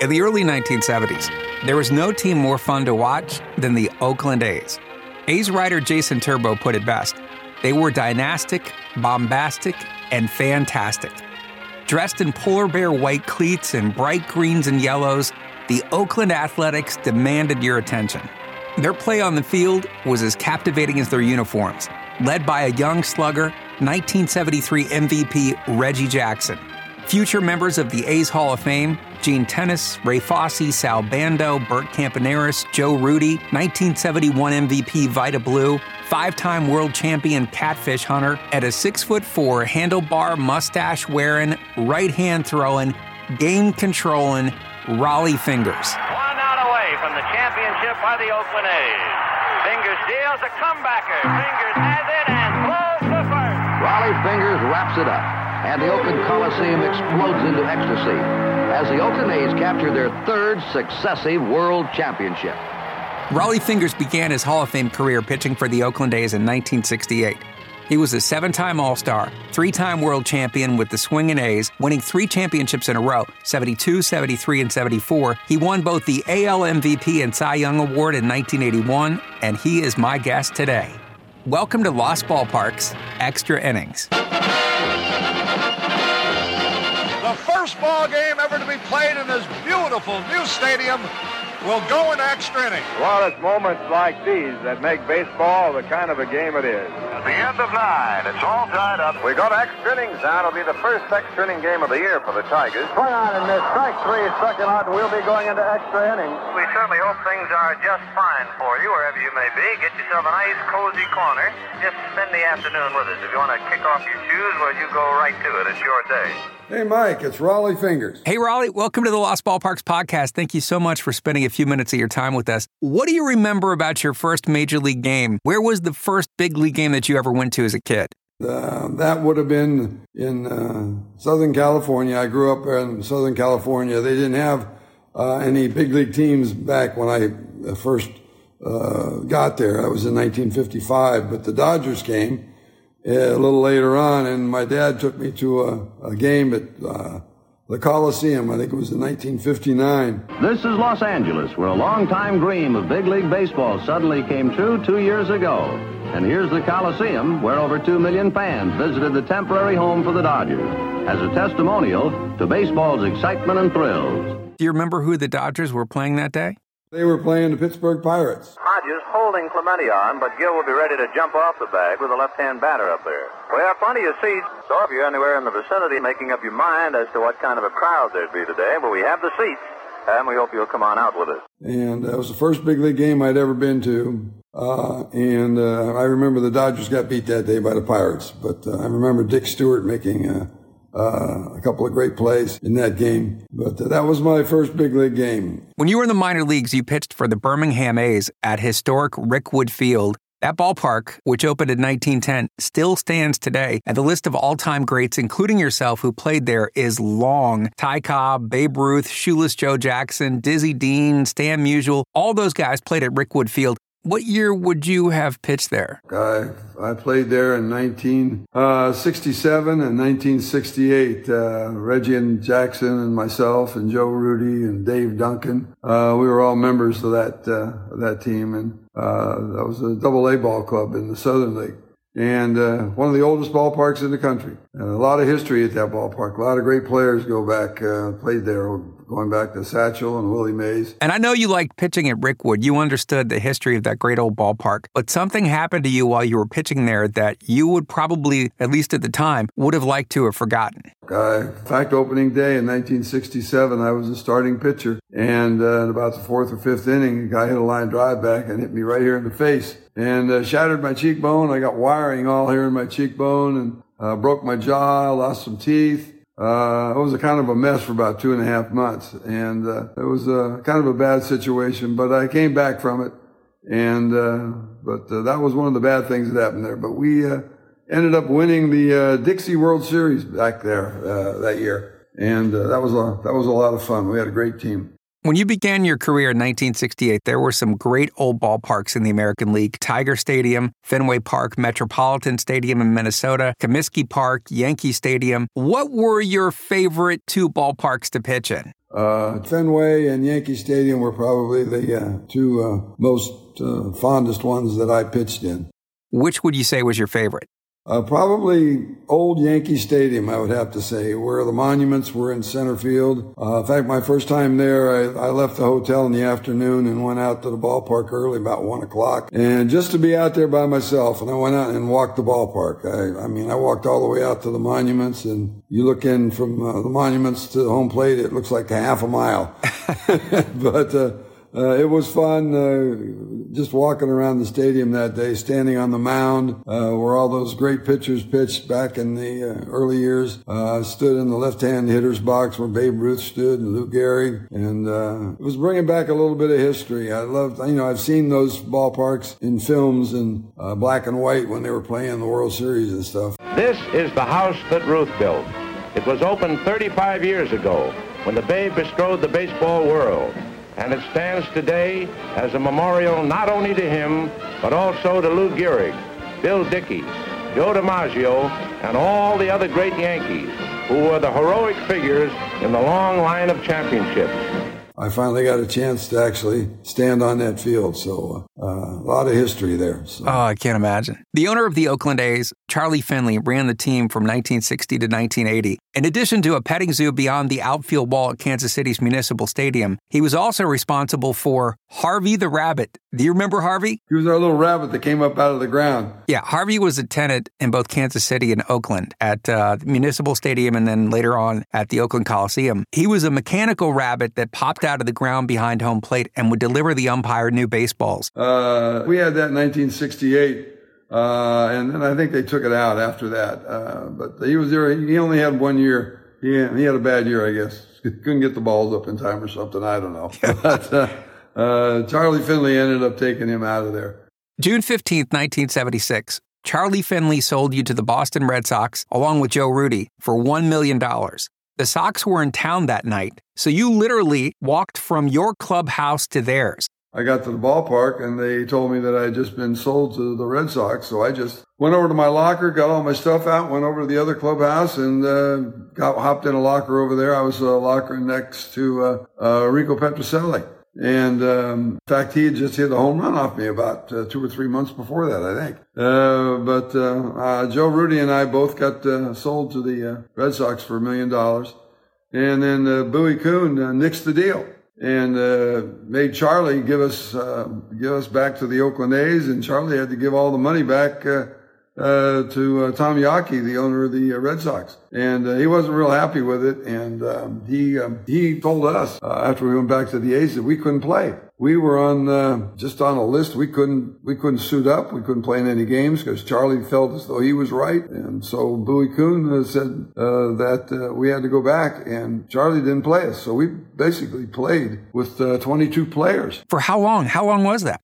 In the early 1970s, there was no team more fun to watch than the Oakland A's. A's writer Jason Turbo put it best. They were dynastic, bombastic, and fantastic. Dressed in polar bear white cleats and bright greens and yellows, the Oakland Athletics demanded your attention. Their play on the field was as captivating as their uniforms, led by a young slugger, 1973 MVP Reggie Jackson. Future members of the A's Hall of Fame, Gene Tenace, Ray Fosse, Sal Bando, Bert Campaneris, Joe Rudi, 1971 MVP Vida Blue, five-time world champion Catfish Hunter, and a 6'4" handlebar mustache-wearing, right-hand-throwing, game-controlling Rollie Fingers. One out away from the championship by the Oakland A's. Fingers deals a comebacker. Fingers has it and blows the first. Rollie Fingers wraps it up, and the Oakland Coliseum explodes into ecstasy as the Oakland A's capture their third successive world championship. Rollie Fingers began his Hall of Fame career pitching for the Oakland A's in 1968. He was a seven-time All-Star, three-time world champion with the Swingin' A's, winning three championships in a row, 72, 73, and 74. He won both the AL MVP and Cy Young Award in 1981, and he is my guest today. Welcome to Lost Ballparks, Extra Innings. The first ball game ever to be played in this beautiful new stadium will go in extra innings. Well, it's moments like these that make baseball the kind of a game it is. At the end of nine, it's all tied up. We go to extra innings now. It'll be the first extra inning game of the year for the Tigers. Swing on and miss. Strike three is second out. We'll be going into extra innings. We certainly hope things are just fine for you, wherever you may be. Get yourself a nice, cozy corner. Just spend the afternoon with us. If you want to kick off your shoes, well, you go right to it. It's your day. Hey, Mike, it's Rollie Fingers. Hey, Rollie, welcome to the Lost Ballparks podcast. Thank you so much for spending a few minutes of your time with us. What do you remember about your first major league game? Where was the first big league game that you ever went to as a kid? That would have been in Southern California. I grew up in Southern California. They didn't have any big league teams back when I first got there. That was in 1955, but the Dodgers came a little later on, and my dad took me to a game at the Coliseum. I think it was in 1959. This is Los Angeles, where a longtime dream of big league baseball suddenly came true 2 years ago. And here's the Coliseum, where over 2 million fans visited the temporary home for the Dodgers as a testimonial to baseball's excitement and thrills. Do you remember who the Dodgers were playing that day? They were playing the Pittsburgh Pirates. Hodges holding Clemente on, but Gill will be ready to jump off the bag with a left-hand batter up there. We have plenty of seats, so if you're anywhere in the vicinity, making up your mind as to what kind of a crowd there'd be today, but we have the seats, and we hope you'll come on out with us. And that was the first big league game I'd ever been to, I remember the Dodgers got beat that day by the Pirates, but I remember Dick Stewart making a couple of great plays in that game. But that was my first big league game. When you were in the minor leagues, you pitched for the Birmingham A's at historic Rickwood Field. That ballpark, which opened in 1910, still stands today, and the list of all-time greats, including yourself, who played there is long. Ty Cobb, Babe Ruth, Shoeless Joe Jackson, Dizzy Dean, Stan Musial, all those guys played at Rickwood Field. What year would you have pitched there? I played there in 1967 and 1968. Reggie and Jackson and myself and Joe Rudi and Dave Duncan. We were all members of that team. And that was a double-A ball club in the Southern League. And one of the oldest ballparks in the country. And a lot of history at that ballpark. A lot of great players go back, played there, going back to Satchel and Willie Mays. And I know you liked pitching at Rickwood. You understood the history of that great old ballpark. But something happened to you while you were pitching there that you would probably, at least at the time, would have liked to have forgotten. In fact, opening day in 1967, I was a starting pitcher. And in about the fourth or fifth inning, a guy hit a line drive back and hit me right here in the face. And shattered my cheekbone. I got wiring all here in my cheekbone and broke my jaw, lost some teeth. It was a kind of a mess for about 2.5 months. And it was kind of a bad situation, but I came back from it. And but that was one of the bad things that happened there. But we ended up winning the Dixie World Series back there that year. And that was a lot of fun. We had a great team. When you began your career in 1968, there were some great old ballparks in the American League. Tiger Stadium, Fenway Park, Metropolitan Stadium in Minnesota, Comiskey Park, Yankee Stadium. What were your favorite two ballparks to pitch in? Fenway and Yankee Stadium were probably the two most fondest ones that I pitched in. Which would you say was your favorite? Probably old Yankee Stadium, I would have to say, where the monuments were in center field. In fact, my first time there, I left the hotel in the afternoon and went out to the ballpark early, about 1 o'clock. And just to be out there by myself, and I went out and walked the ballpark. I mean, I walked all the way out to the monuments, and you look in from the monuments to the home plate, it looks like a half a mile. But it was fun just walking around the stadium that day, standing on the mound where all those great pitchers pitched back in the early years. Stood in the left-hand hitter's box where Babe Ruth stood and Lou Gehrig, and it was bringing back a little bit of history. I loved, I've seen those ballparks in films in black and white when they were playing the World Series and stuff. This is the house that Ruth built. It was opened 35 years ago when the Babe bestrode the baseball world. And it stands today as a memorial not only to him, but also to Lou Gehrig, Bill Dickey, Joe DiMaggio, and all the other great Yankees who were the heroic figures in the long line of championships. I finally got a chance to actually stand on that field, so a lot of history there. So. Oh, I can't imagine. The owner of the Oakland A's, Charlie Finley, ran the team from 1960 to 1980. In addition to a petting zoo beyond the outfield wall at Kansas City's Municipal Stadium, he was also responsible for Harvey the Rabbit. Do you remember Harvey? He was our little rabbit that came up out of the ground. Yeah, Harvey was a tenant in both Kansas City and Oakland at the Municipal Stadium and then later on at the Oakland Coliseum. He was a mechanical rabbit that popped out of the ground behind home plate and would deliver the umpire new baseballs. We had that in 1968. And then I think they took it out after that. But he was there. He only had 1 year. He had a bad year, I guess. Couldn't get the balls up in time or something. I don't know. But Charlie Finley ended up taking him out of there. June 15th, 1976. Charlie Finley sold you to the Boston Red Sox, along with Joe Rudi, for $1 million. The Sox were in town that night. So you literally walked from your clubhouse to theirs. I got to the ballpark, and they told me that I had just been sold to the Red Sox, so I just went over to my locker, got all my stuff out, went over to the other clubhouse, and hopped in a locker over there. I was a locker next to Rico Petroselli. And in fact, he had just hit a home run off me about 2 or 3 months before that, I think. But Joe Rudi and I both got sold to the Red Sox for $1 million. And then Bowie Kuhn nixed the deal. And made Charlie give us back to the Oakland A's, and Charlie had to give all the money back to Tom Yawkey, the owner of the Red Sox. And he wasn't real happy with it, and he told us after we went back to the A's that we couldn't play. We were on just on a list. We couldn't suit up. We couldn't play in any games because Charlie felt as though he was right, and so Bowie Kuhn said that we had to go back, and Charlie didn't play us. So we basically played with 22 players. For how long? How long was that?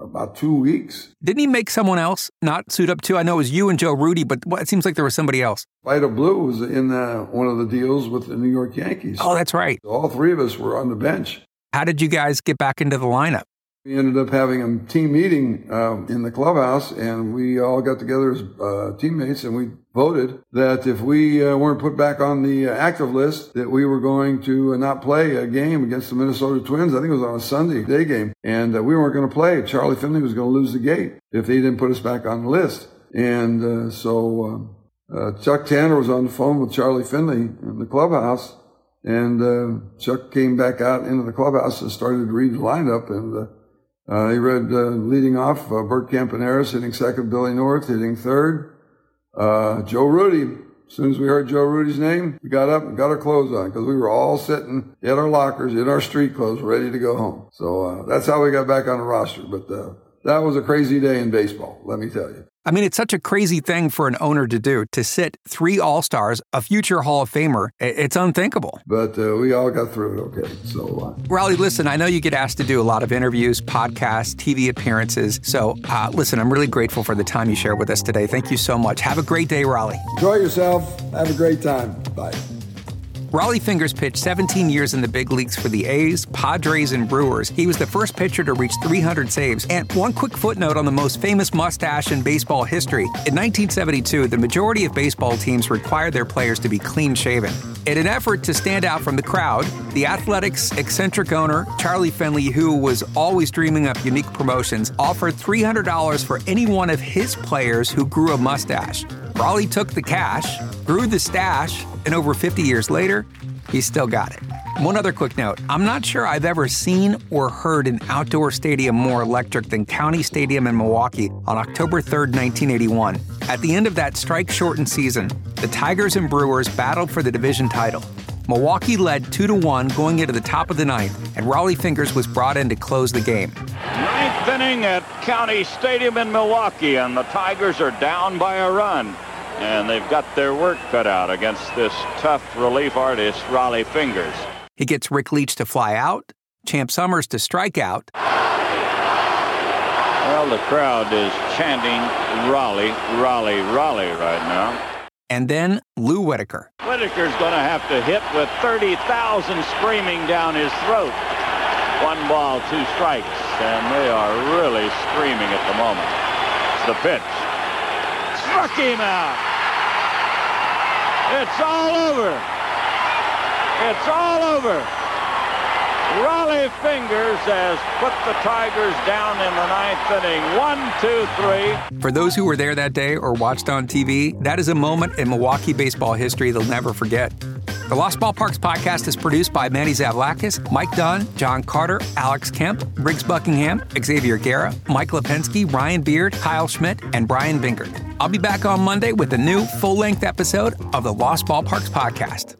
About 2 weeks. Didn't he make someone else not suit up too? I know it was you and Joe Rudi, but it seems like there was somebody else. Vida Blue was in one of the deals with the New York Yankees. Oh, that's right. All three of us were on the bench. How did you guys get back into the lineup? We ended up having a team meeting in the clubhouse, and we all got together as teammates, and we voted that if we weren't put back on the active list, that we were going to not play a game against the Minnesota Twins. I think it was on a Sunday day game, and we weren't going to play. Charlie Finley was going to lose the gate if they didn't put us back on the list. And so Chuck Tanner was on the phone with Charlie Finley in the clubhouse. And Chuck came back out into the clubhouse and started to read the lineup. And he read, leading off, Bert Campaneris hitting second, Billy North hitting third, Joe Rudi. As soon as we heard Joe Rudi's name, we got up and got our clothes on because we were all sitting at our lockers in our street clothes ready to go home. So that's how we got back on the roster. But that was a crazy day in baseball, let me tell you. I mean, it's such a crazy thing for an owner to do, to sit three All-Stars, a future Hall of Famer. It's unthinkable. But we all got through it okay. So, Rollie, listen, I know you get asked to do a lot of interviews, podcasts, TV appearances. So, listen, I'm really grateful for the time you shared with us today. Thank you so much. Have a great day, Rollie. Enjoy yourself. Have a great time. Bye. Rollie Fingers pitched 17 years in the big leagues for the A's, Padres, and Brewers. He was the first pitcher to reach 300 saves. And one quick footnote on the most famous mustache in baseball history. In 1972, the majority of baseball teams required their players to be clean-shaven. In an effort to stand out from the crowd, the Athletics' eccentric owner, Charlie Finley, who was always dreaming up unique promotions, offered $300 for any one of his players who grew a mustache. Rollie took the cash, grew the stash, and over 50 years later, he still got it. One other quick note, I'm not sure I've ever seen or heard an outdoor stadium more electric than County Stadium in Milwaukee on October 3rd, 1981. At the end of that strike-shortened season, the Tigers and Brewers battled for the division title. Milwaukee led 2-1 going into the top of the ninth, and Rollie Fingers was brought in to close the game. Ninth inning at County Stadium in Milwaukee, and the Tigers are down by a run. And they've got their work cut out against this tough relief artist, Rollie Fingers. He gets Rick Leach to fly out, Champ Summers to strike out. Well, the crowd is chanting Rollie, Rollie, Rollie right now. And then Lou Whitaker. Whitaker's going to have to hit with 30,000 screaming down his throat. 1 ball, 2 strikes, and they are really screaming at the moment. It's the pitch. Struck him out. It's all over. It's all over. Rollie Fingers has put the Tigers down in the ninth inning. 1, 2, 3. For those who were there that day or watched on TV, that is a moment in Milwaukee baseball history they'll never forget. The Lost Ballparks podcast is produced by Manny Zavlakis, Mike Dunn, John Carter, Alex Kemp, Briggs Buckingham, Xavier Guerra, Mike Lipinski, Ryan Beard, Kyle Schmidt, and Brian Binkert. I'll be back on Monday with a new full-length episode of the Lost Ballparks podcast.